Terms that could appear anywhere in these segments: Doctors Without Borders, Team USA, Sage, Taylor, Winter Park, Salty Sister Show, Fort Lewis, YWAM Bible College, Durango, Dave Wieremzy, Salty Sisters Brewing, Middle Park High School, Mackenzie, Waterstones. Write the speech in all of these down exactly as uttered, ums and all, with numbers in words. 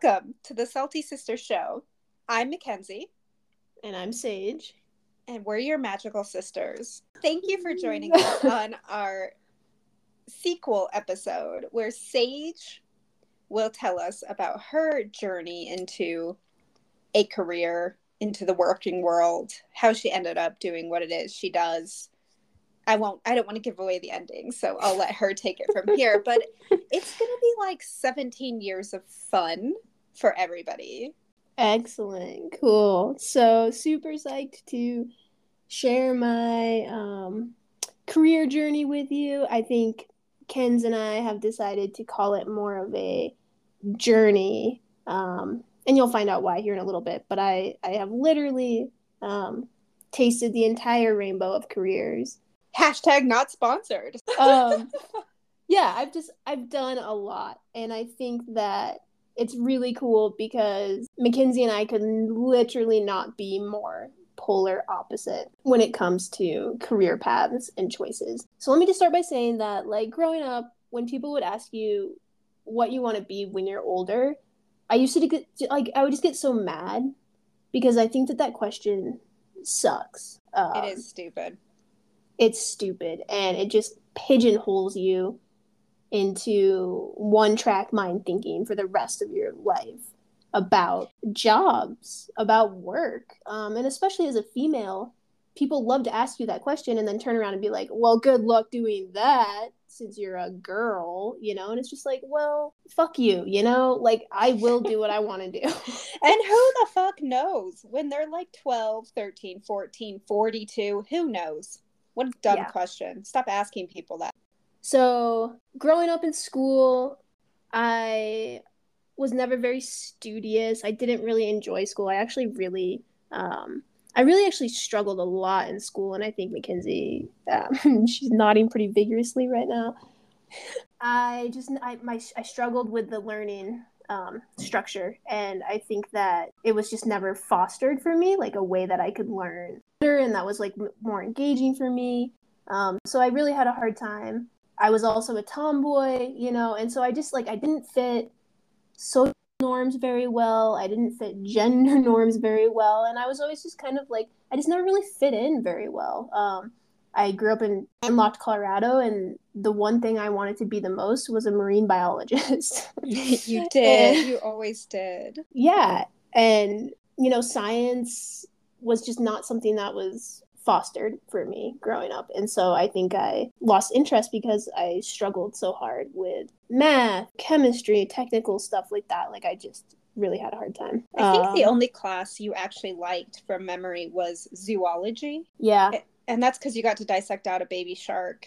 Welcome to the Salty Sister Show. I'm Mackenzie. And I'm Sage. And we're your magical sisters. Thank you for joining us on our sequel episode where Sage will tell us about her journey into a career, into the working world, how she ended up doing what it is she does. I won't, I don't want to give away the ending, so I'll let her take it from here. But it's going to be like seventeen years of fun for everybody. Excellent. Cool. So super psyched to share my um, career journey with you. I think Ken's and I have decided to call it more of a journey. Um, and you'll find out why here in a little bit. But I, I have literally um, tasted the entire rainbow of careers. Hashtag not sponsored. um, yeah, I've just, I've done a lot. And I think that it's really cool because Mackenzie and I could literally not be more polar opposite when it comes to career paths and choices. So let me just start by saying that, like, growing up, when people would ask you what you want to be when you're older, I used to get, like, I would just get so mad because I think that that question sucks. Um, it is stupid. It's stupid, and it just pigeonholes you into one-track mind thinking for the rest of your life about jobs, about work. Um, and especially as a female, people love to ask you that question and then turn around and be like, well, good luck doing that since you're a girl, you know? And it's just like, well, fuck you, you know? Like, I will do what I want to do. And who the fuck knows? When they're like twelve, thirteen, fourteen, forty-two, who knows? What a dumb yeah. question. Stop asking people that. So growing up in school, I was never very studious. I didn't really enjoy school. I actually really, um, I really actually struggled a lot in school. And I think Mackenzie, um, she's nodding pretty vigorously right now. I just, I, my, I struggled with the learning um, structure. And I think that it was just never fostered for me, like a way that I could learn. And that was like more engaging for me. Um, so I really had a hard time. I was also a tomboy, you know, and so I just like I didn't fit social norms very well. I didn't fit gender norms very well. And I was always just kind of like I just never really fit in very well. Um, I grew up in landlocked Colorado, and the one thing I wanted to be the most was a marine biologist. You did. And, you always did. Yeah. And, you know, science was just not something that was fostered for me growing up. And so I think I lost interest because I struggled so hard with math, chemistry, technical stuff like that. Like I just really had a hard time. I think um, the only class you actually liked from memory was zoology. Yeah. And that's because you got to dissect out a baby shark.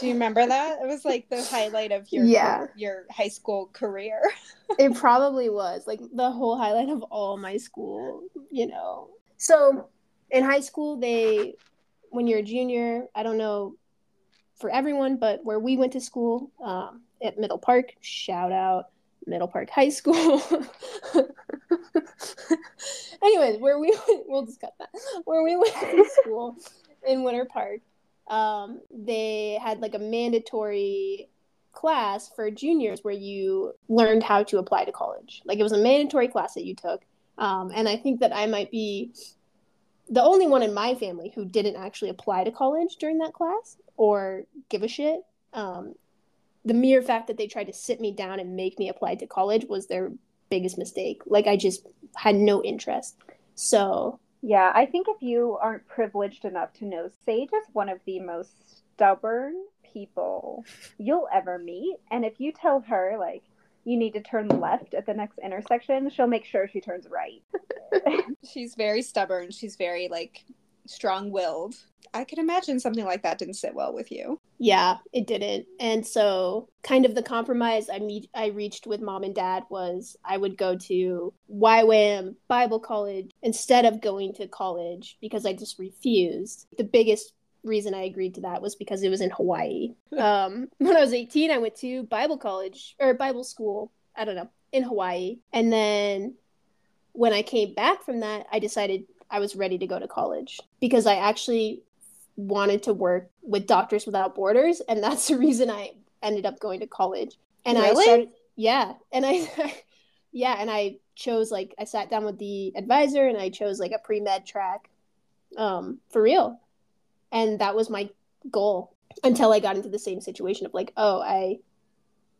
Do you remember that? It was like the highlight of your yeah. your high school career. It probably was like the whole highlight of all my school, you know. So in high school, they, when you're a junior, I don't know for everyone, but where we went to school um, at Middle Park, shout out Middle Park High School. Anyways, where we went, we'll just cut that. Where we went to school in Winter Park, um, they had like a mandatory class for juniors where you learned how to apply to college. Like it was a mandatory class that you took. Um, and I think that I might be the only one in my family who didn't actually apply to college during that class or give a shit. Um, the mere fact that they tried to sit me down and make me apply to college was their biggest mistake. Like, I just had no interest. So, yeah, I think if you aren't privileged enough to know, Sage is one of the most stubborn people you'll ever meet. And if you tell her, like, you need to turn left at the next intersection, she'll make sure she turns right. She's very stubborn. She's very, like, strong-willed. I can imagine something like that didn't sit well with you. Yeah, it didn't. And so kind of the compromise I meet, I reached with mom and dad was I would go to Y WAM Bible College instead of going to college because I just refused. The biggest reason I agreed to that was because it was in Hawaii. Um, when I was eighteen, I went to Bible college or Bible school, I don't know, in Hawaii. And then when I came back from that, I decided I was ready to go to college because I actually wanted to work with Doctors Without Borders. And that's the reason I ended up going to college. And really? I started, yeah. And I, yeah, and I chose, like, I sat down with the advisor and I chose, like, a pre-med track um, for real. And that was my goal until I got into the same situation of, like, oh, I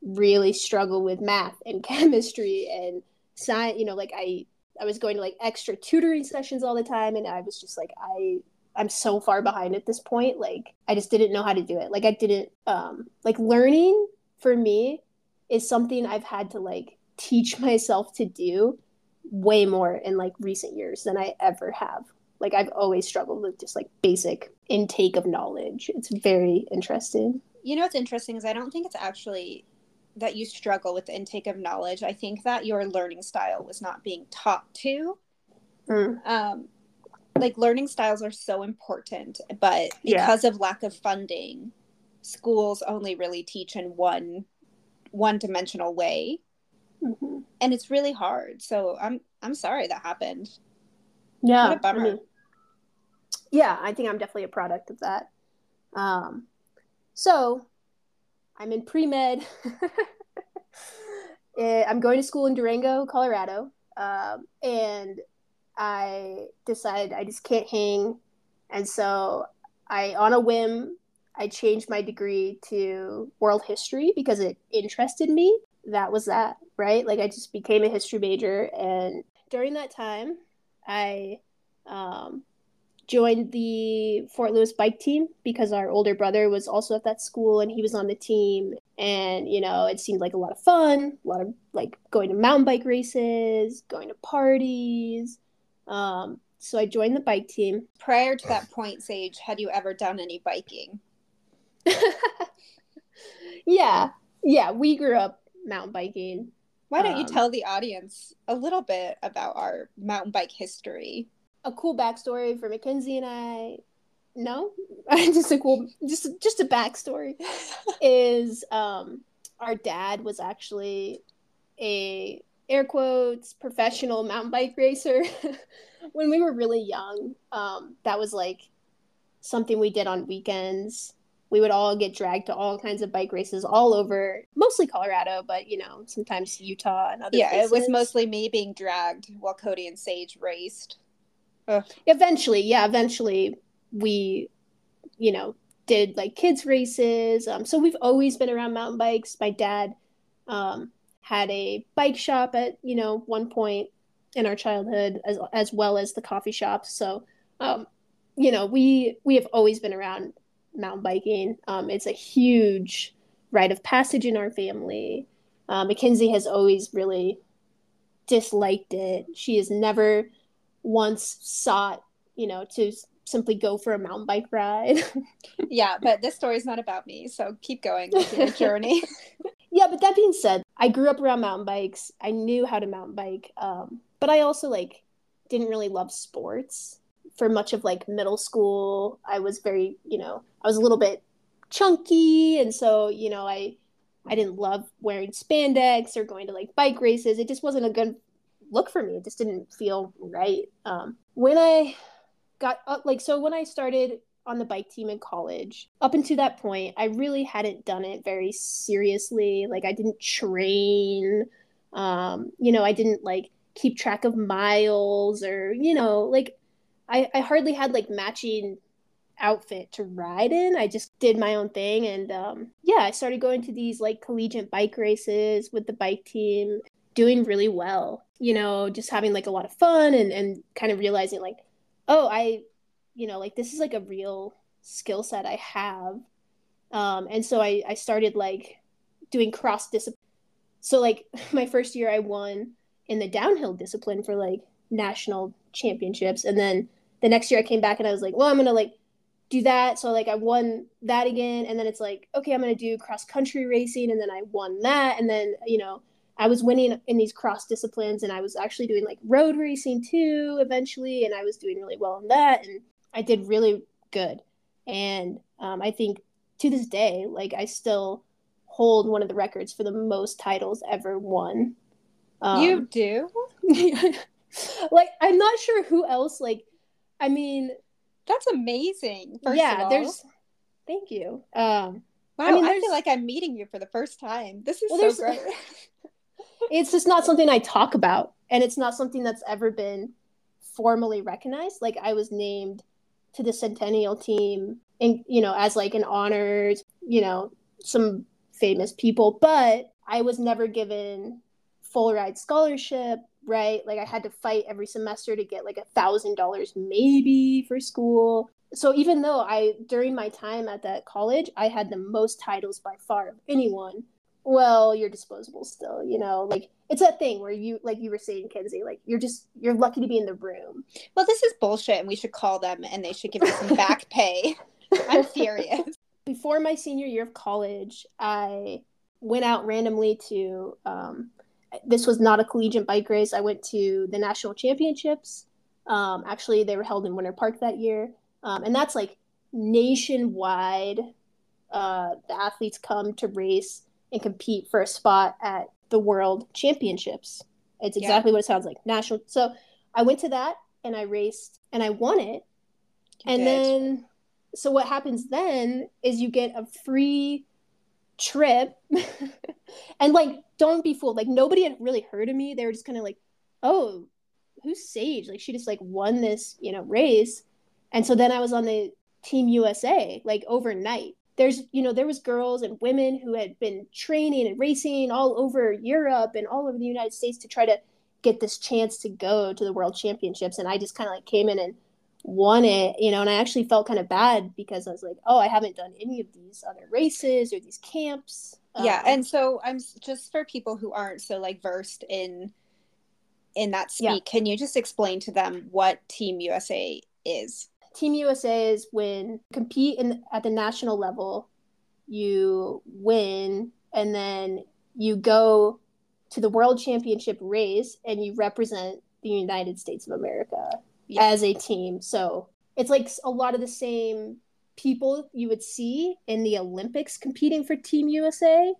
really struggle with math and chemistry and science. You know, like, I, I was going to, like, extra tutoring sessions all the time, and I was just, like, I... I'm so far behind at this point. Like, I just didn't know how to do it. Like, I didn't, um, like, learning for me is something I've had to, like, teach myself to do way more in, like, recent years than I ever have. Like, I've always struggled with just, like, basic intake of knowledge. It's very interesting. You know what's interesting is I don't think it's actually that you struggle with the intake of knowledge. I think that your learning style was not being taught to. Mm. Um Like, learning styles are so important, but because yeah. of lack of funding, schools only really teach in one, one-dimensional way, mm-hmm. and it's really hard. So I'm I'm sorry that happened. Yeah, what a bummer. I mean, yeah, I think I'm definitely a product of that. Um, so I'm in pre-med. I'm going to school in Durango, Colorado, um, and. I decided I just can't hang. And so I, on a whim, I changed my degree to world history because it interested me. That was that, right? Like, I just became a history major. And during that time, I um, joined the Fort Lewis bike team because our older brother was also at that school and he was on the team. And, you know, it seemed like a lot of fun, a lot of, like, going to mountain bike races, going to parties. Um, so I joined the bike team. Prior to that point, Sage, had you ever done any biking? yeah. Yeah. We grew up mountain biking. Why don't um, you tell the audience a little bit about our mountain bike history? A cool backstory for Mackenzie and I. No, just a cool, just, just a backstory is, um, our dad was actually a air quotes, professional mountain bike racer. When we were really young, um, that was, like, something we did on weekends. We would all get dragged to all kinds of bike races all over, mostly Colorado, but, you know, sometimes Utah and other yeah, places. Yeah, it was mostly me being dragged while Cody and Sage raced. Ugh. Eventually, yeah, eventually we, you know, did, like, kids races. Um, so we've always been around mountain bikes. My dad, um, had a bike shop at, you know, one point in our childhood, as as well as the coffee shop. So, um, you know, we we have always been around mountain biking. Um, it's a huge rite of passage in our family. Uh, Mackenzie has always really disliked it. She has never once sought, you know, to simply go for a mountain bike ride. Yeah, but this story is not about me. So keep going with your journey. Yeah, but that being said, I grew up around mountain bikes. I knew how to mountain bike. Um, but I also, like, didn't really love sports. For much of, like, middle school, I was very, you know, I was a little bit chunky. And so, you know, I I didn't love wearing spandex or going to, like, bike races. It just wasn't a good look for me. It just didn't feel right. Um, when I got up, like, so when I started on the bike team in college, up until that point, I really hadn't done it very seriously. Like, I didn't train, um, you know, I didn't, like, keep track of miles or, you know, like, I, I hardly had, like, matching outfit to ride in. I just did my own thing. And um, yeah, I started going to these, like, collegiate bike races with the bike team, doing really well, you know, just having, like, a lot of fun and, and kind of realizing, like, oh, I, you know, like, this is, like, a real skill set I have. Um, and so I, I started, like, doing cross discipline. So, like, my first year I won in the downhill discipline for, like, national championships. And then the next year I came back and I was like, well, I'm going to, like, do that. So, like, I won that again. And then it's like, okay, I'm going to do cross country racing. And then I won that. And then, you know, I was winning in these cross disciplines, and I was actually doing, like, road racing too eventually. And I was doing really well in that. And I did really good. And um, I think to this day, like, I still hold one of the records for the most titles ever won. Um, you do? Like, I'm not sure who else, like, I mean. That's amazing, first yeah, of all. Yeah, there's, thank you. Um, wow, I, mean, I feel like I'm meeting you for the first time. This is well, so great. it's just not something I talk about. And it's not something that's ever been formally recognized. Like, I was named to the Centennial team, and, you know, as like an honor, you know, some famous people, but I was never given full ride scholarship, right? Like, I had to fight every semester to get like a thousand dollars maybe for school. So even though I, during my time at that college, I had the most titles by far of anyone, well, you're disposable still, you know, like, it's that thing where you, like you were saying, Kenzie, like, you're just, you're lucky to be in the room. Well, this is bullshit, and we should call them and they should give us some back pay. I'm serious. Before my senior year of college, I went out randomly to, um, this was not a collegiate bike race. I went to the national championships. Um, actually, they were held in Winter Park that year. Um, and that's like nationwide. Uh, the athletes come to race and compete for a spot at the World Championships. It's exactly yeah. what it sounds like. National. So I went to that and I raced and I won it. You and did. Then, so what happens then is you get a free trip and like, don't be fooled. Like, nobody had really heard of me. They were just kind of like, oh, who's Sage? Like, she just like won this, you know, race. And so then I was on the Team U S A, like, overnight. There's, you know, there was girls and women who had been training and racing all over Europe and all over the United States to try to get this chance to go to the World Championships. And I just kind of like came in and won it, you know, and I actually felt kind of bad because I was like, oh, I haven't done any of these other races or these camps. Um, yeah. And so I'm just, for people who aren't so like versed in, in that speak, yeah. can you just explain to them what Team U S A is? Team U S A is when compete in, at the national level, you win, and then you go to the World Championship race and you represent the United States of America yeah. as a team. So it's like a lot of the same people you would see in the Olympics competing for Team U S A.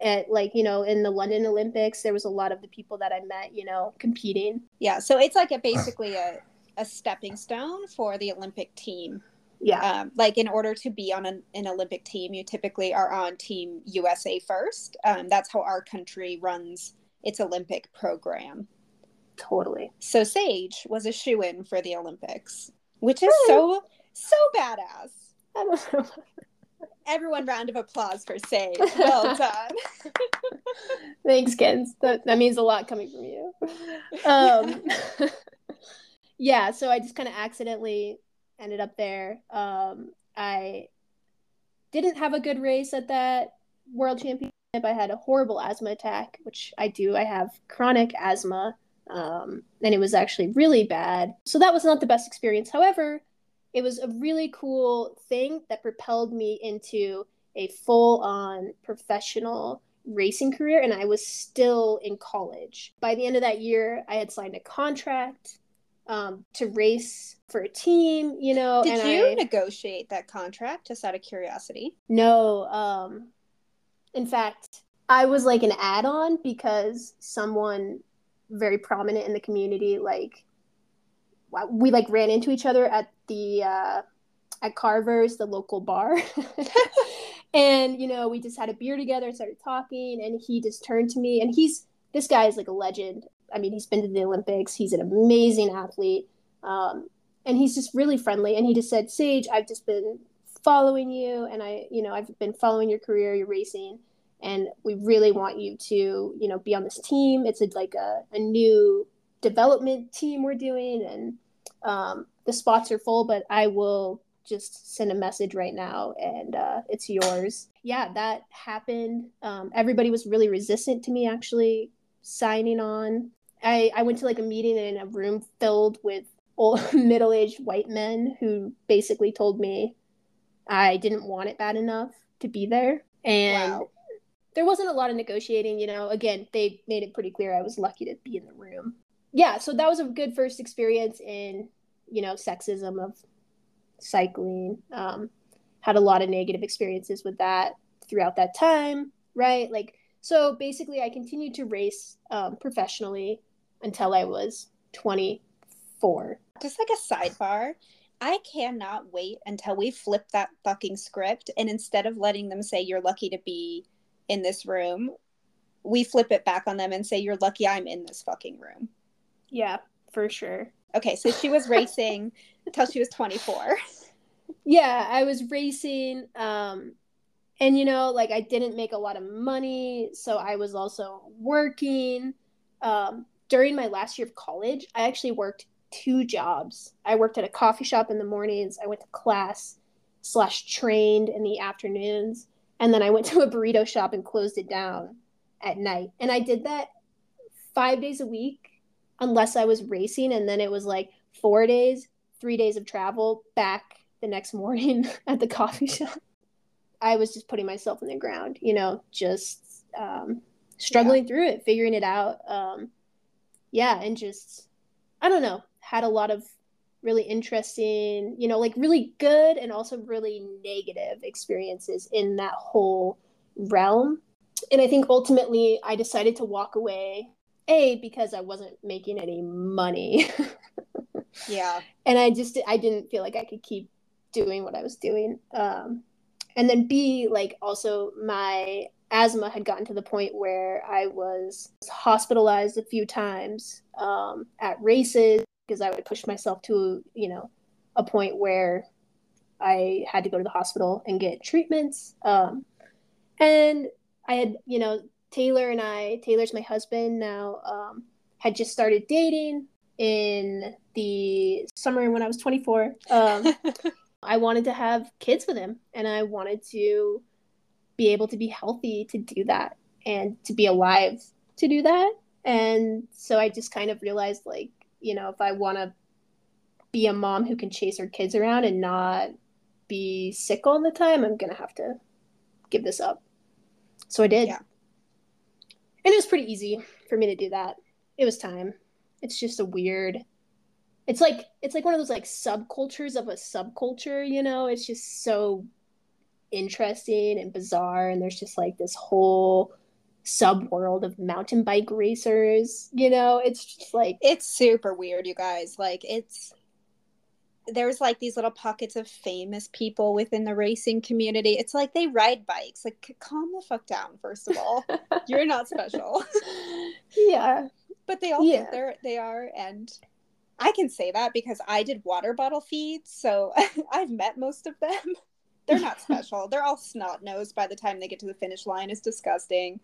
At like, you know, in the London Olympics, there was a lot of the people that I met, you know, competing. Yeah. So it's like a basically a... a stepping stone for the Olympic team. Yeah. Um, like, in order to be on an, an Olympic team, you typically are on Team U S A first. Um, that's how our country runs its Olympic program. Totally. So Sage was a shoo-in for the Olympics, which is so, so badass. I don't know. Everyone, round of applause for Sage. Well done. Thanks, Kens. That, that means a lot coming from you. Um yeah. Yeah, so I just kind of accidentally ended up there. Um, I didn't have a good race at that World Championship. I had a horrible asthma attack, which I do. I have chronic asthma, um, and it was actually really bad. So that was not the best experience. However, it was a really cool thing that propelled me into a full-on professional racing career, and I was still in college. By the end of that year, I had signed a contract Um, to race for a team, you know. Did and you I, negotiate that contract, just out of curiosity? No. Um, in fact, I was like an add-on because someone very prominent in the community, like, we like ran into each other at the, uh, at Carver's, the local bar. And, you know, we just had a beer together and started talking, and he just turned to me, and he's, this guy is like a legend. I mean, he's been to the Olympics. He's an amazing athlete. Um, and he's just really friendly. And he just said, Sage, I've just been following you. And I, you know, I've been following your career, your racing. And we really want you to, you know, be on this team. It's a, like a, a new development team we're doing. And um, the spots are full, but I will just send a message right now. And uh, it's yours. Yeah, that happened. Um, everybody was really resistant to me, actually, signing on. I, I went to like a meeting in a room filled with old middle-aged white men who basically told me I didn't want it bad enough to be there. And wow. There wasn't a lot of negotiating, you know. Again, they made it pretty clear I was lucky to be in the room. Yeah, so that was a good first experience in, you know, sexism of cycling. Um, had a lot of negative experiences with that throughout that time, right? Like, so basically, I continued to race um, professionally until I was twenty-four. Just like a sidebar, I cannot wait until we flip that fucking script. And instead of letting them say you're lucky to be in this room, we flip it back on them and say, you're lucky I'm in this fucking room. Yeah, for sure. Okay, so she was racing until she was twenty-four. Yeah, I was racing. Um, and, you know, like, I didn't make a lot of money, so I was also working. Um, during my last year of college, I actually worked two jobs. I worked at a coffee shop in the mornings. I went to class slash trained in the afternoons. And then I went to a burrito shop and closed it down at night. And I did that five days a week unless I was racing. And then it was like four days, three days of travel back the next morning at the coffee shop. I was just putting myself in the ground, you know, just um, struggling yeah. through it, figuring it out. Um, yeah. And just, I don't know, had a lot of really interesting, you know, like really good and also really negative experiences in that whole realm. And I think ultimately I decided to walk away, A, because I wasn't making any money. Yeah. And I just, I didn't feel like I could keep doing what I was doing. Um, and then B, like also my asthma had gotten to the point where I was hospitalized a few times um, at races. Because I would push myself to, you know, a point where I had to go to the hospital and get treatments. Um, and I had, you know, Taylor and I, Taylor's my husband now, um, had just started dating in the summer when I was twenty-four. Um, I wanted to have kids with him, and I wanted to be able to be healthy to do that and to be alive to do that. And so I just kind of realized, like, you know, if I want to be a mom who can chase her kids around and not be sick all the time, I'm going to have to give this up. So I did. Yeah. And it was pretty easy for me to do that. It was time. It's just a weird, it's like, it's like one of those like subcultures of a subculture, you know, it's just so interesting and bizarre. And there's just like this whole subworld of mountain bike racers, you know, it's just like, it's super weird, you guys. Like, it's, there's like these little pockets of famous people within the racing community. It's like they ride bikes. Like, calm the fuck down, first of all. You're not special. Yeah, but they all yeah. think they're, they are. And I can say that because I did water bottle feeds, so I've met most of them. They're not special. They're all snot-nosed by the time they get to the finish line. It's disgusting.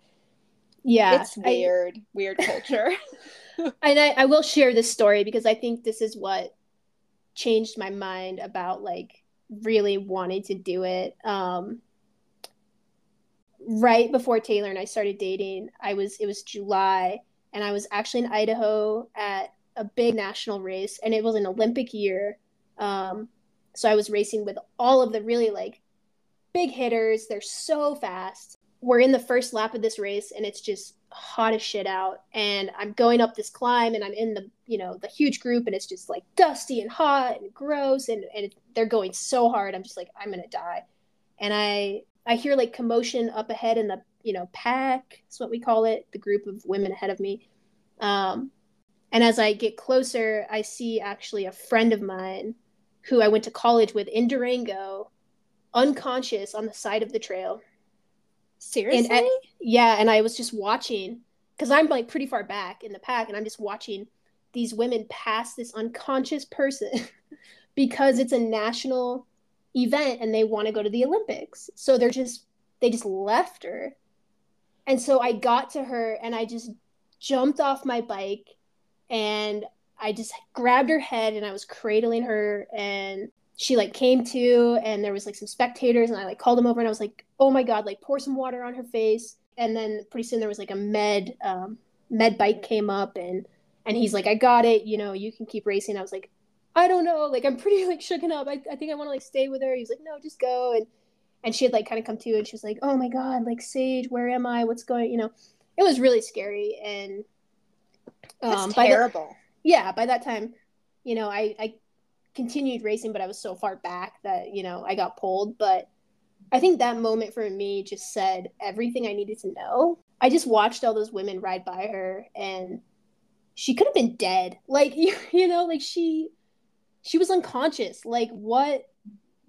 Yeah. It's weird, I, weird culture. And I, I will share this story because I think this is what changed my mind about like really wanting to do it. Um, right before Taylor and I started dating, I was, it was July, and I was actually in Idaho at a big national race, and it was an Olympic year. Um, so I was racing with all of the really like big hitters. They're so fast. We're in the first lap of this race, and it's just hot as shit out. And I'm going up this climb, and I'm in the, you know, the huge group, and it's just like dusty and hot and gross. And, and they're going so hard. I'm just like, I'm going to die. And I, I hear like commotion up ahead in the, you know, pack is what we call it, the group of women ahead of me. Um, and as I get closer, I see actually a friend of mine who I went to college with in Durango, unconscious on the side of the trail. Seriously? And at, yeah, and I was just watching, because I'm like pretty far back in the pack, and I'm just watching these women pass this unconscious person because it's a national event and they want to go to the Olympics. So they're just, they just left her. And so I got to her, and I just jumped off my bike, and I just grabbed her head, and I was cradling her, and she like came to, and there was like some spectators, and I like called them over, and I was like, oh my God, like pour some water on her face. And then pretty soon there was like a med, um, med bike came up, and, and he's like, I got it. You know, you can keep racing. I was like, I don't know. Like, I'm pretty like shooken up. I, I think I want to like stay with her. He's like, no, just go. And, and she had like kind of come to, and she was like, oh my God, like Sage, where am I? What's going, you know, it was really scary. And, um, That's terrible. By the, yeah. By that time, you know, I, I, continued racing, but I was so far back that, you know, I got pulled. But I think that moment for me just said everything I needed to know. I just watched all those women ride by her, and she could have been dead. Like, you, you know, like she, she was unconscious. Like, what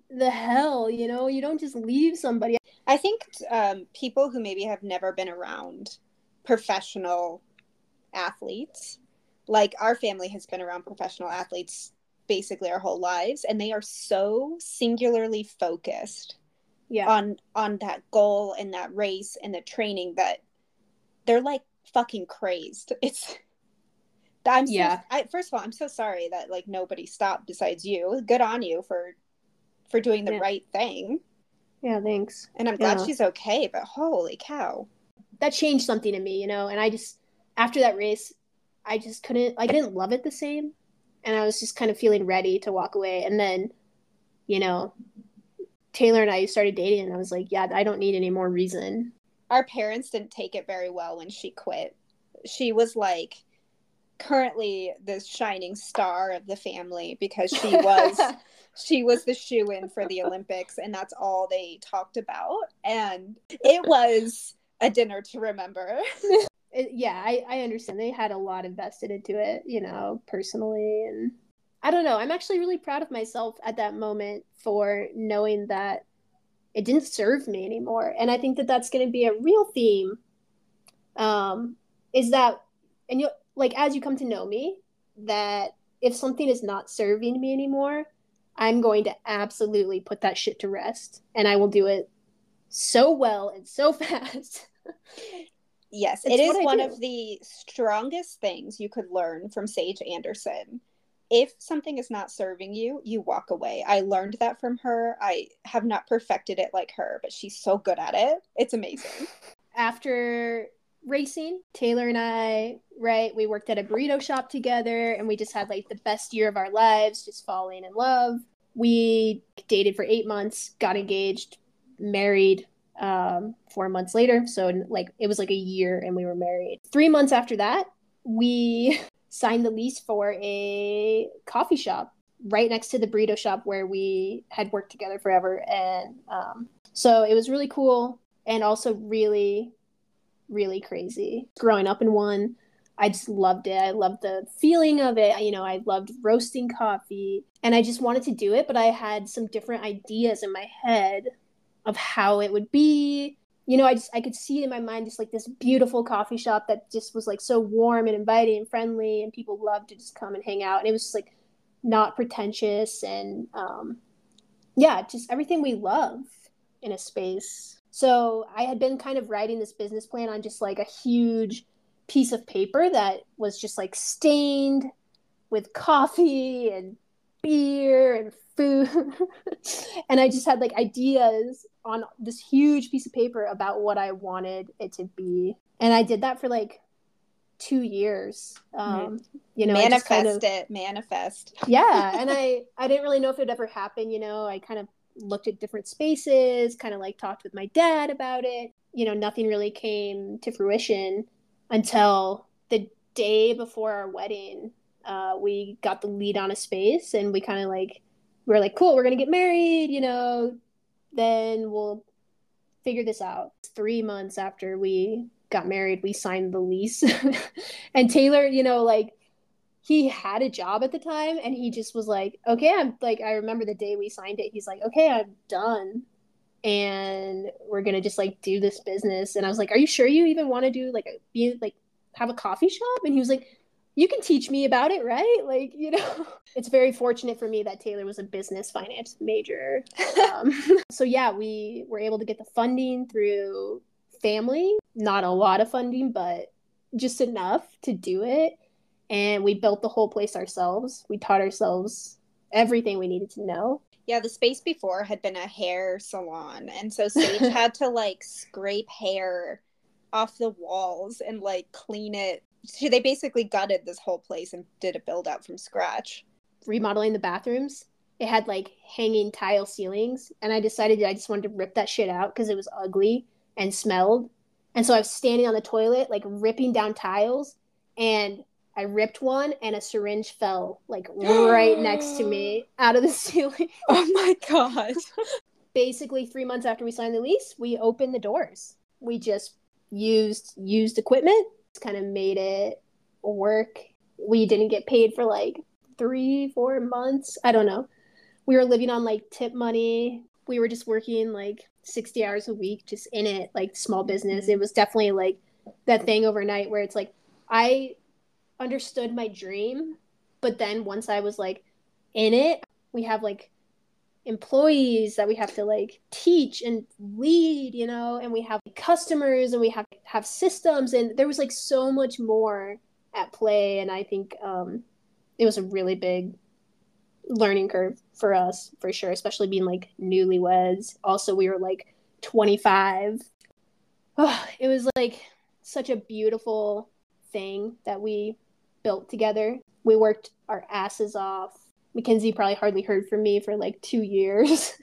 the hell, you know, you don't just leave somebody. I think um, people who maybe have never been around professional athletes. Like, our family has been around professional athletes basically our whole lives, and they are so singularly focused yeah. on on that goal and that race and the training that they're like fucking crazed. It's I'm so, yeah. I, first of all, I'm so sorry that like nobody stopped besides you. Good on you for for doing the yeah. right thing. Yeah, thanks. And I'm glad yeah. she's okay, but holy cow. That changed something in me, you know, and I just, after that race, I just couldn't, I didn't love it the same. And I was just kind of feeling ready to walk away. And then, you know, Taylor and I started dating, and I was like, yeah, I don't need any more reason. Our parents didn't take it very well when she quit. She was like currently the shining star of the family because she was she was the shoo-in for the Olympics, and that's all they talked about. And it was a dinner to remember. It, yeah, I, I understand. They had a lot invested into it, you know, personally. And I don't know. I'm actually really proud of myself at that moment for knowing that it didn't serve me anymore. And I think that that's going to be a real theme um, is that, and you like, as you come to know me, that if something is not serving me anymore, I'm going to absolutely put that shit to rest. And I will do it so well and so fast. Yes, it's it is one do. of the strongest things you could learn from Sage Anderson. If something is not serving you, you walk away. I learned that from her. I have not perfected it like her, but she's so good at it. It's amazing. After racing, Taylor and I, right, we worked at a burrito shop together, and we just had like the best year of our lives, just falling in love. We dated for eight months, got engaged, married um four months later, so like it was like a year and we were married. Three months after that, we signed the lease for a coffee shop right next to the burrito shop where we had worked together forever, and um so it was really cool and also really really crazy. Growing up in one, I just loved it. I loved the feeling of it. You know, I loved roasting coffee, and I just wanted to do it, but I had some different ideas in my head of how it would be. You know, I just, I could see in my mind just like this beautiful coffee shop that just was like so warm and inviting and friendly, and people loved to just come and hang out. And it was just like not pretentious, and um, yeah, just everything we love in a space. So I had been kind of writing this business plan on just like a huge piece of paper that was just like stained with coffee and beer and food. And I just had like ideas on this huge piece of paper about what I wanted it to be. And I did that for like two years. Um, you know, manifest kind of, it, manifest. Yeah. And I, I didn't really know if it would ever happen. You know, I kind of looked at different spaces, kind of like talked with my dad about it. You know, nothing really came to fruition until the day before our wedding. Uh, we got the lead on a space, and we kind of like, we were like, cool, we're going to get married, you know, then we'll figure this out. Three months after we got married, we signed the lease. And Taylor, you know, like he had a job at the time, and he just was like, okay, I'm like, I remember the day we signed it. He's like, okay, I'm done. And we're going to just like do this business. And I was like, are you sure you even want to do like, a, be like have a coffee shop? And he was like, you can teach me about it, right? Like, you know, it's very fortunate for me that Taylor was a business finance major. Um, so yeah, we were able to get the funding through family, not a lot of funding, but just enough to do it. And we built the whole place ourselves. We taught ourselves everything we needed to know. Yeah, the space before had been a hair salon. And so Sage had to like scrape hair off the walls and like clean it. So they basically gutted this whole place and did a build out from scratch. Remodeling the bathrooms, it had like hanging tile ceilings, and I decided that I just wanted to rip that shit out because it was ugly and smelled. And so I was standing on the toilet like ripping down tiles, and I ripped one, and a syringe fell like right next to me out of the ceiling. Oh my god. Basically three months after we signed the lease, we opened the doors. We just used used equipment, kind of made it work. We didn't get paid for like three, four months. I don't know. We were living on like tip money. We were just working like sixty hours a week, just in it, like small business. It was definitely like that thing overnight where it's like I understood my dream, but then once I was like in it, we have like employees that we have to like teach and lead, you know, and we have customers and we have have systems, and there was like so much more at play. And I think um it was a really big learning curve for us, for sure, especially being like newlyweds. Also, we were like twenty-five. Oh, it was like such a beautiful thing that we built together. We worked our asses off. Mackenzie probably hardly heard from me for like two years.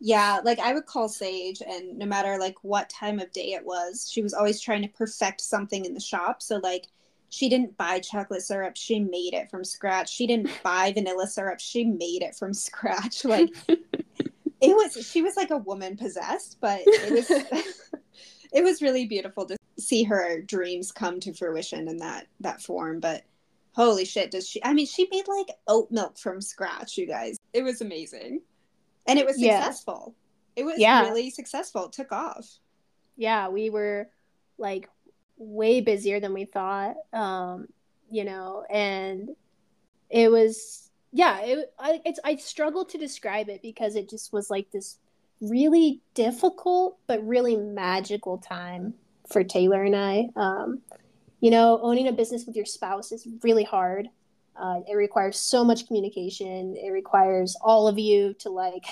Yeah, like I would call Sage, and no matter like what time of day it was, she was always trying to perfect something in the shop. So like she didn't buy chocolate syrup, she made it from scratch. She didn't buy vanilla syrup, she made it from scratch. Like it was, she was like a woman possessed, but it was it was really beautiful to see her dreams come to fruition in that that form. But holy shit, does she, I mean, she made like oat milk from scratch, you guys. It was amazing. And it was successful. Yeah. It was yeah. really successful. It took off. Yeah, we were like way busier than we thought, um, you know, and it was, yeah, it, I, it's, I struggle to describe it because it just was like this really difficult but really magical time for Taylor and I. Um, you know, owning a business with your spouse is really hard. Uh, it requires so much communication. It requires all of you to like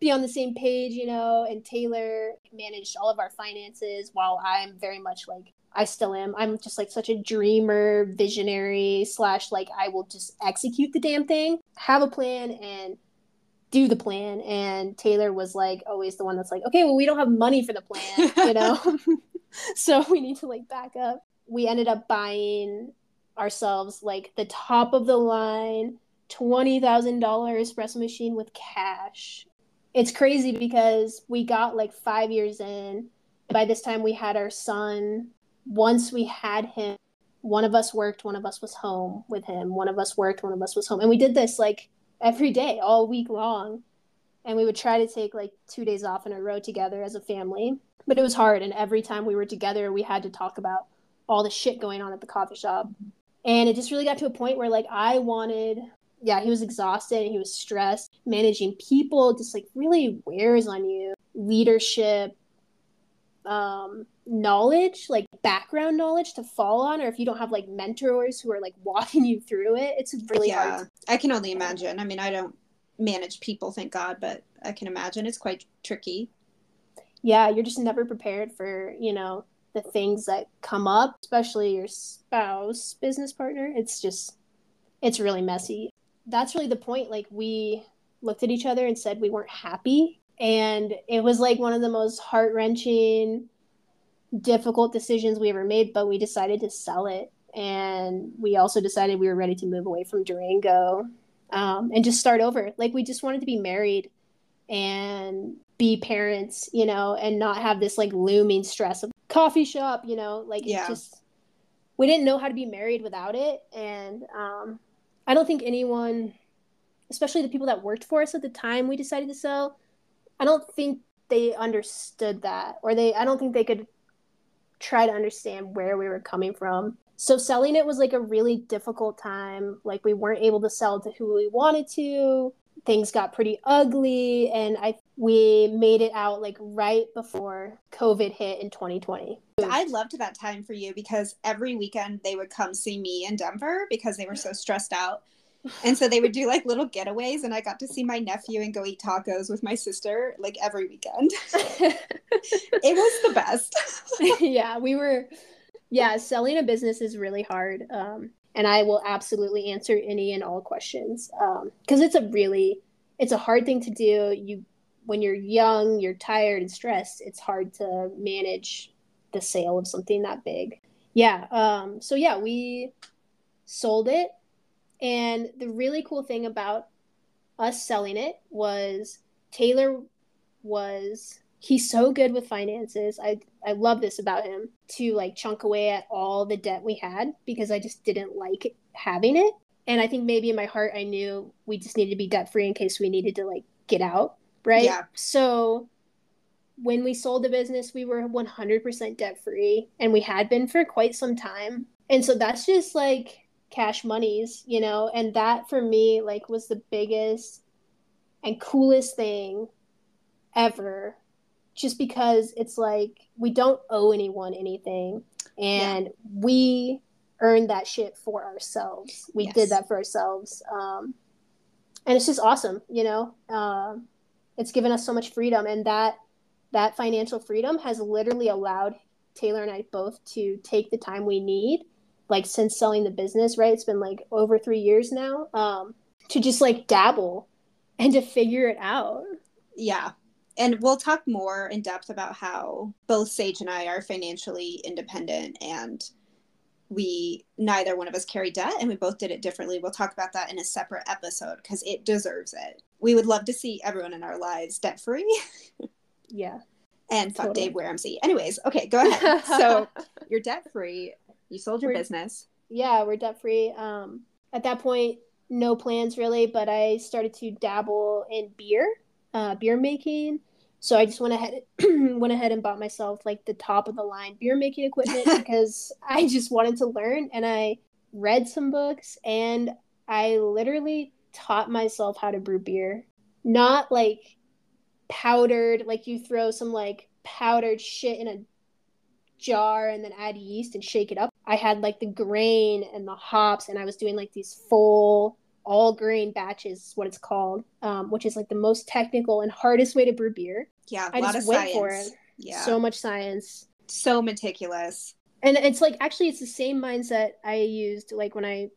be on the same page, you know, and Taylor managed all of our finances while I'm very much like, I still am. I'm just like such a dreamer, visionary slash like I will just execute the damn thing, have a plan and do the plan. And Taylor was like always the one that's like, okay, well, we don't have money for the plan, you know? So we need to like back up. We ended up buying ourselves like the top of the line twenty thousand dollars espresso machine with cash. It's crazy because we got like five years in. By this time we had our son. Once we had him, one of us worked, one of us was home with him. One of us worked, one of us was home. And we did this like every day, all week long. And we would try to take like two days off in a row together as a family. But it was hard. And every time we were together, we had to talk about all the shit going on at the coffee shop. And it just really got to a point where like I wanted, yeah, he was exhausted and he was stressed. Managing people just like really wears on you. Leadership, um, knowledge, like background knowledge to fall on, or if you don't have like mentors who are like walking you through it, it's really yeah, hard. I can only imagine. I mean, I don't manage people, thank God, but I can imagine it's quite tricky. Yeah, you're just never prepared for, you know, the things that come up, especially your spouse, business partner. It's just, it's really messy. That's really the point. Like we looked at each other and said we weren't happy. And it was like one of the most heart-wrenching, difficult decisions we ever made, but we decided to sell it. And we also decided we were ready to move away from Durango um, and just start over. Like we just wanted to be married and be parents, you know, and not have this like looming stress of coffee shop, you know, like yeah. It just, we didn't know how to be married without it. And um, I don't think anyone, especially the people that worked for us at the time we decided to sell, I don't think they understood that, or they, I don't think they could try to understand where we were coming from. So selling it was like a really difficult time. Like we weren't able to sell to who we wanted to. Things got pretty ugly, and I we made it out like right before COVID hit in twenty twenty. I loved that time for you because every weekend they would come see me in Denver because they were so stressed out. And so they would do like little getaways, and I got to see my nephew and go eat tacos with my sister like every weekend. It was the best. Yeah, we were, yeah, selling a business is really hard. Um, And I will absolutely answer any and all questions because um, it's a really, it's a hard thing to do. You, when you're young, you're tired and stressed. It's hard to manage the sale of something that big. Yeah. Um, so yeah, we sold it. And the really cool thing about us selling it was Taylor was, he's so good with finances. I I love this about him, to like chunk away at all the debt we had because I just didn't like having it. And I think maybe in my heart, I knew we just needed to be debt free in case we needed to like get out. Right. Yeah. So when we sold the business, we were one hundred percent debt free, and we had been for quite some time. And so that's just like cash monies, you know, and that for me, like, was the biggest and coolest thing ever, just because it's like, we don't owe anyone anything, and yeah. we earned that shit for ourselves. We yes. did that for ourselves. Um, and it's just awesome, you know, um, it's given us so much freedom, and that, that financial freedom has literally allowed Taylor and I both to take the time we need, like, since selling the business, right? It's been like over three years now, um, to just like dabble and to figure it out. Yeah. And we'll talk more in depth about how both Sage and I are financially independent, and we, neither one of us carry debt, and we both did it differently. We'll talk about that in a separate episode because it deserves it. We would love to see everyone in our lives debt free. Yeah. And fuck totally. Dave Wieremzy. Anyways, okay, go ahead. So you're debt free. You sold your we're, business. Yeah, we're debt free. Um, at that point, no plans really, but I started to dabble in beer, uh, beer making. So I just went ahead, went ahead and bought myself like the top of the line beer making equipment because I just wanted to learn. And I read some books, and I literally taught myself how to brew beer. Not like powdered, like you throw some like powdered shit in a jar and then add yeast and shake it up. I had like the grain and the hops, and I was doing like these full all grain batches is what it's called, um, which is like the most technical and hardest way to brew beer. Yeah, I just went for it. Yeah, so much science, so meticulous. And it's like, actually it's the same mindset I used like when I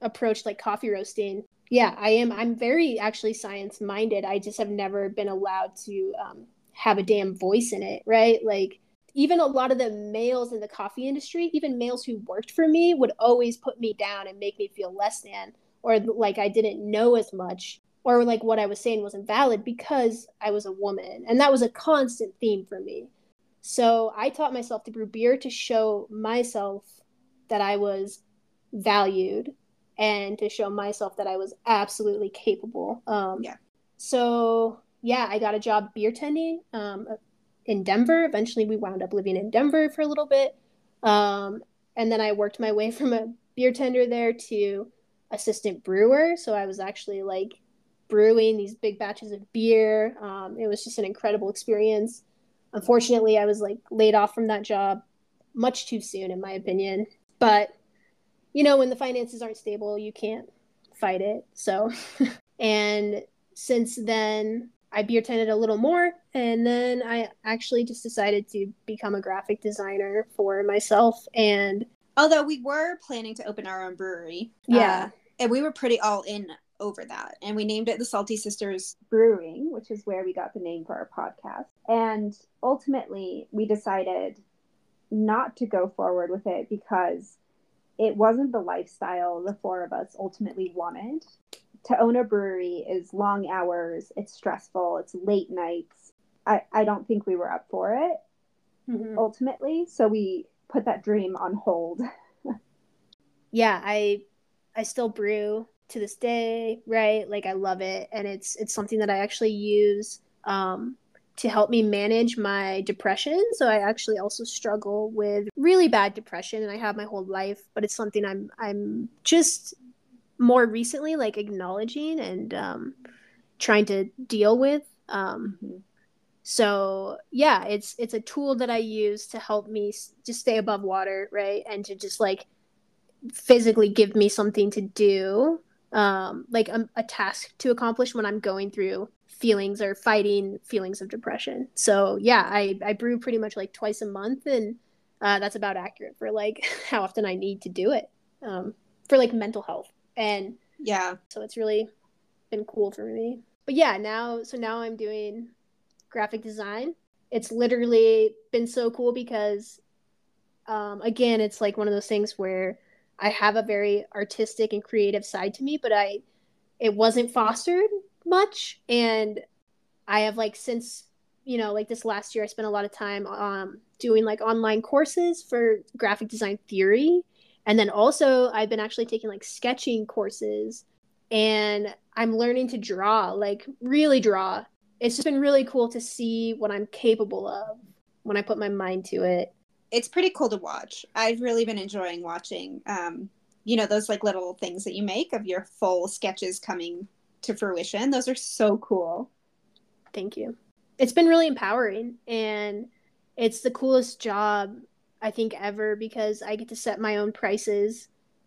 approached like coffee roasting. Yeah, I am. I'm very actually science minded. I just have never been allowed to um, have a damn voice in it, right? Like, even a lot of the males in the coffee industry, even males who worked for me, would always put me down and make me feel less than, or like I didn't know as much, or like what I was saying wasn't valid because I was a woman. And that was a constant theme for me. So I taught myself to brew beer to show myself that I was valued and to show myself that I was absolutely capable. Um, yeah. So, yeah, I got a job beertending, um, in Denver. Eventually we wound up living in Denver for a little bit. Um, and then I worked my way from a beer tender there to assistant brewer. So I was actually like brewing these big batches of beer. Um, it was just an incredible experience. Unfortunately, I was like laid off from that job much too soon, in my opinion. But, you know, when the finances aren't stable, you can't fight it. So, and since then, I beer tended a little more, and then I actually just decided to become a graphic designer for myself. And although we were planning to open our own brewery, yeah, uh, and we were pretty all in over that, and we named it the Salty Sisters Brewing, which is where we got the name for our podcast. And ultimately, we decided not to go forward with it because it wasn't the lifestyle the four of us ultimately wanted. To own a brewery is long hours, it's stressful, it's late nights. I, I don't think we were up for it, mm-hmm. ultimately. So we put that dream on hold. Yeah, I I still brew to this day, right? Like, I love it. And it's it's something that I actually use um, to help me manage my depression. So I actually also struggle with really bad depression, and I have my whole life, but it's something I'm I'm just... more recently like acknowledging and um trying to deal with. um mm-hmm. So yeah, it's it's a tool that I use to help me s- just stay above water, right? And to just like physically give me something to do, um like a, a task to accomplish when I'm going through feelings or fighting feelings of depression. So yeah, I I brew pretty much like twice a month, and uh that's about accurate for like how often I need to do it, um for like mental health. And yeah, so it's really been cool for me. But yeah, now, so now I'm doing graphic design. It's literally been so cool because, um, again, it's like one of those things where I have a very artistic and creative side to me, but I, it wasn't fostered much. And I have like, since, you know, like this last year, I spent a lot of time, um, doing like online courses for graphic design theory. And then also I've been actually taking like sketching courses, and I'm learning to draw, like really draw. it's just been really cool to see what I'm capable of when I put my mind to it. It's pretty cool to watch. I've really been enjoying watching, um, you know, those like little things that you make of your full sketches coming to fruition. Those are so cool. Thank you. It's been really empowering, and it's the coolest job I think ever because I get to set my own prices,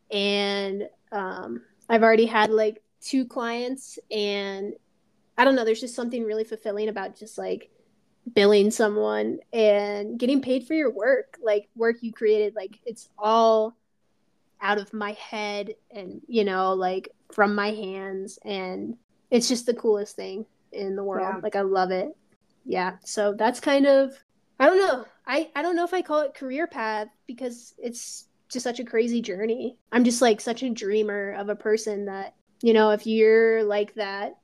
and um, I've already had like two clients, and I don't know, there's just something really fulfilling about just like billing someone and getting paid for your work, like work you created. Like it's all out of my head and, you know, like from my hands, and it's just the coolest thing in the world. Yeah. Like I love it. Yeah. So that's kind of, I don't know. I, I don't know if I call it career path because it's just such a crazy journey. I'm just like such a dreamer of a person that, you know, if you're like that,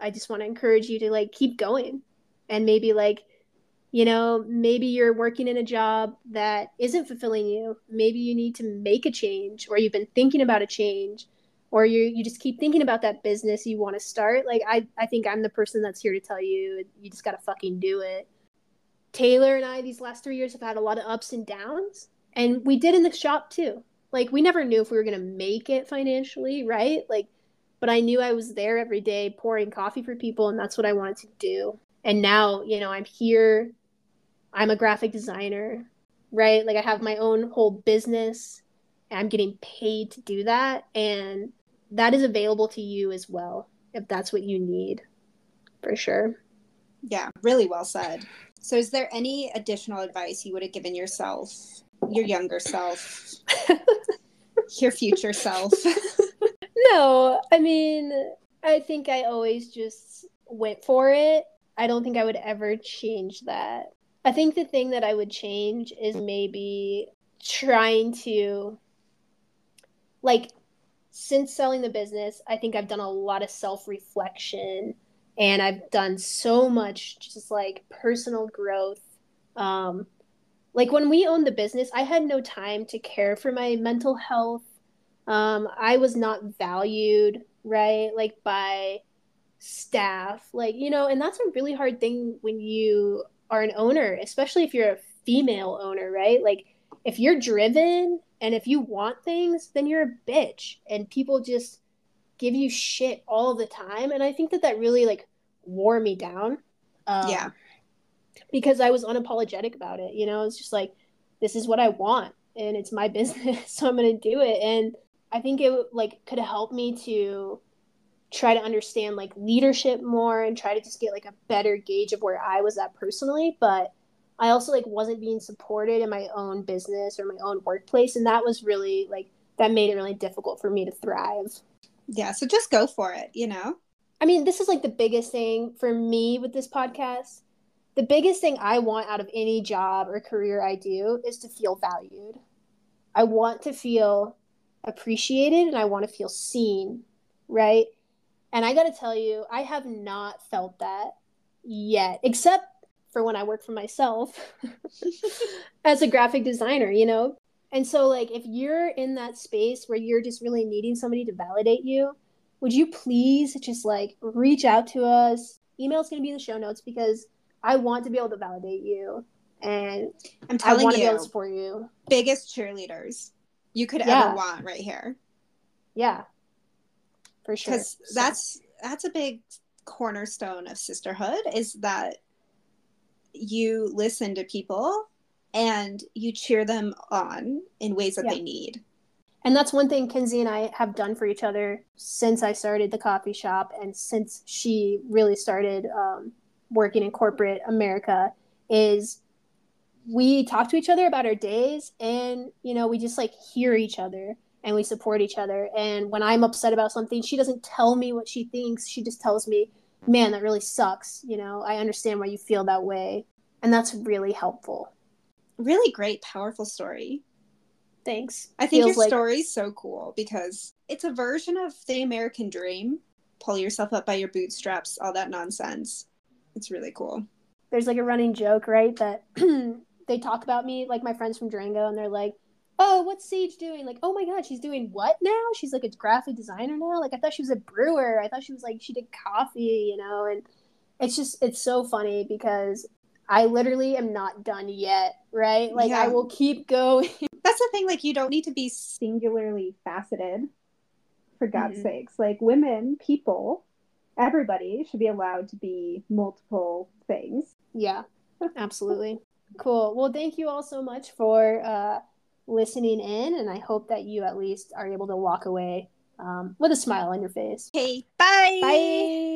I just want to encourage you to like keep going. And maybe like, you know, maybe you're working in a job that isn't fulfilling you. Maybe you need to make a change, or you've been thinking about a change, or you you just keep thinking about that business you want to start. Like, I, I think I'm the person that's here to tell you, you just got to fucking do it. Taylor and I, these last three years, have had a lot of ups and downs. And we did in the shop too. Like, we never knew if we were going to make it financially, right? Like, but I knew I was there every day pouring coffee for people, and that's what I wanted to do. And now, you know, I'm here. I'm a graphic designer, right? Like, I have my own whole business, and I'm getting paid to do that. And that is available to you as well, if that's what you need, for sure. Yeah, really well said. So is there any additional advice you would have given yourself, your younger self, your future self? No, I mean, I think I always just went for it. I don't think I would ever change that. I think the thing that I would change is maybe trying to, like, since selling the business, I think I've done a lot of self-reflection, and I've done so much just, like, personal growth. Um, like, when we owned the business, I had no time to care for my mental health. Um, I was not valued, right, like, by staff, like, you know, and that's a really hard thing when you are an owner, especially if you're a female owner, right? Like, if you're driven and if you want things, then you're a bitch, and people just give you shit all the time. And I think that that really like wore me down. Um, yeah. Because I was unapologetic about it. You know, it's just like, this is what I want, and it's my business, so I'm going to do it. And I think it like could have helped me to try to understand like leadership more, and try to just get like a better gauge of where I was at personally. But I also like wasn't being supported in my own business or my own workplace. And that was really like, that made it really difficult for me to thrive. Yeah. So just go for it, you know? I mean, this is like the biggest thing for me with this podcast. The biggest thing I want out of any job or career I do is to feel valued. I want to feel appreciated, and I want to feel seen, right? And I got to tell you, I have not felt that yet, except for when I work for myself as a graphic designer, you know? And so, like, if you're in that space where you're just really needing somebody to validate you, would you please just, like, reach out to us? Email's going to be in the show notes, because I want to be able to validate you. And I'm telling I want to be able to support you. Biggest cheerleaders you could yeah. ever want right here. Yeah. For sure. Because so. that's that's a big cornerstone of sisterhood, is that you listen to people and you cheer them on in ways that yeah. they need. And that's one thing Kenzie and I have done for each other since I started the coffee shop, and since she really started um, working in corporate America, is we talk to each other about our days, and, you know, we just like hear each other. And we support each other. And when I'm upset about something, she doesn't tell me what she thinks. She just tells me, man, that really sucks. You know, I understand why you feel that way. And that's really helpful. Really great, powerful story. Thanks. I think Feels your like... story's so cool, because it's a version of the American dream. Pull yourself up by your bootstraps, all that nonsense. It's really cool. There's like a running joke, right? That they talk about me, like my friends from Durango, and they're like, oh, what's Sage doing? Like, oh my God, she's doing what now? She's like a graphic designer now? Like, I thought she was a brewer. I thought she was like, she did coffee, you know? And it's just, it's so funny because I literally am not done yet, right? Like, yeah. I will keep going. That's the thing, like, you don't need to be singularly faceted, for God's mm-hmm. sakes. Like, women, people, everybody should be allowed to be multiple things. Yeah, absolutely. Cool. Well, thank you all so much for uh, listening in, and I hope that you at least are able to walk away um, with a smile on your face. Okay, bye! Bye!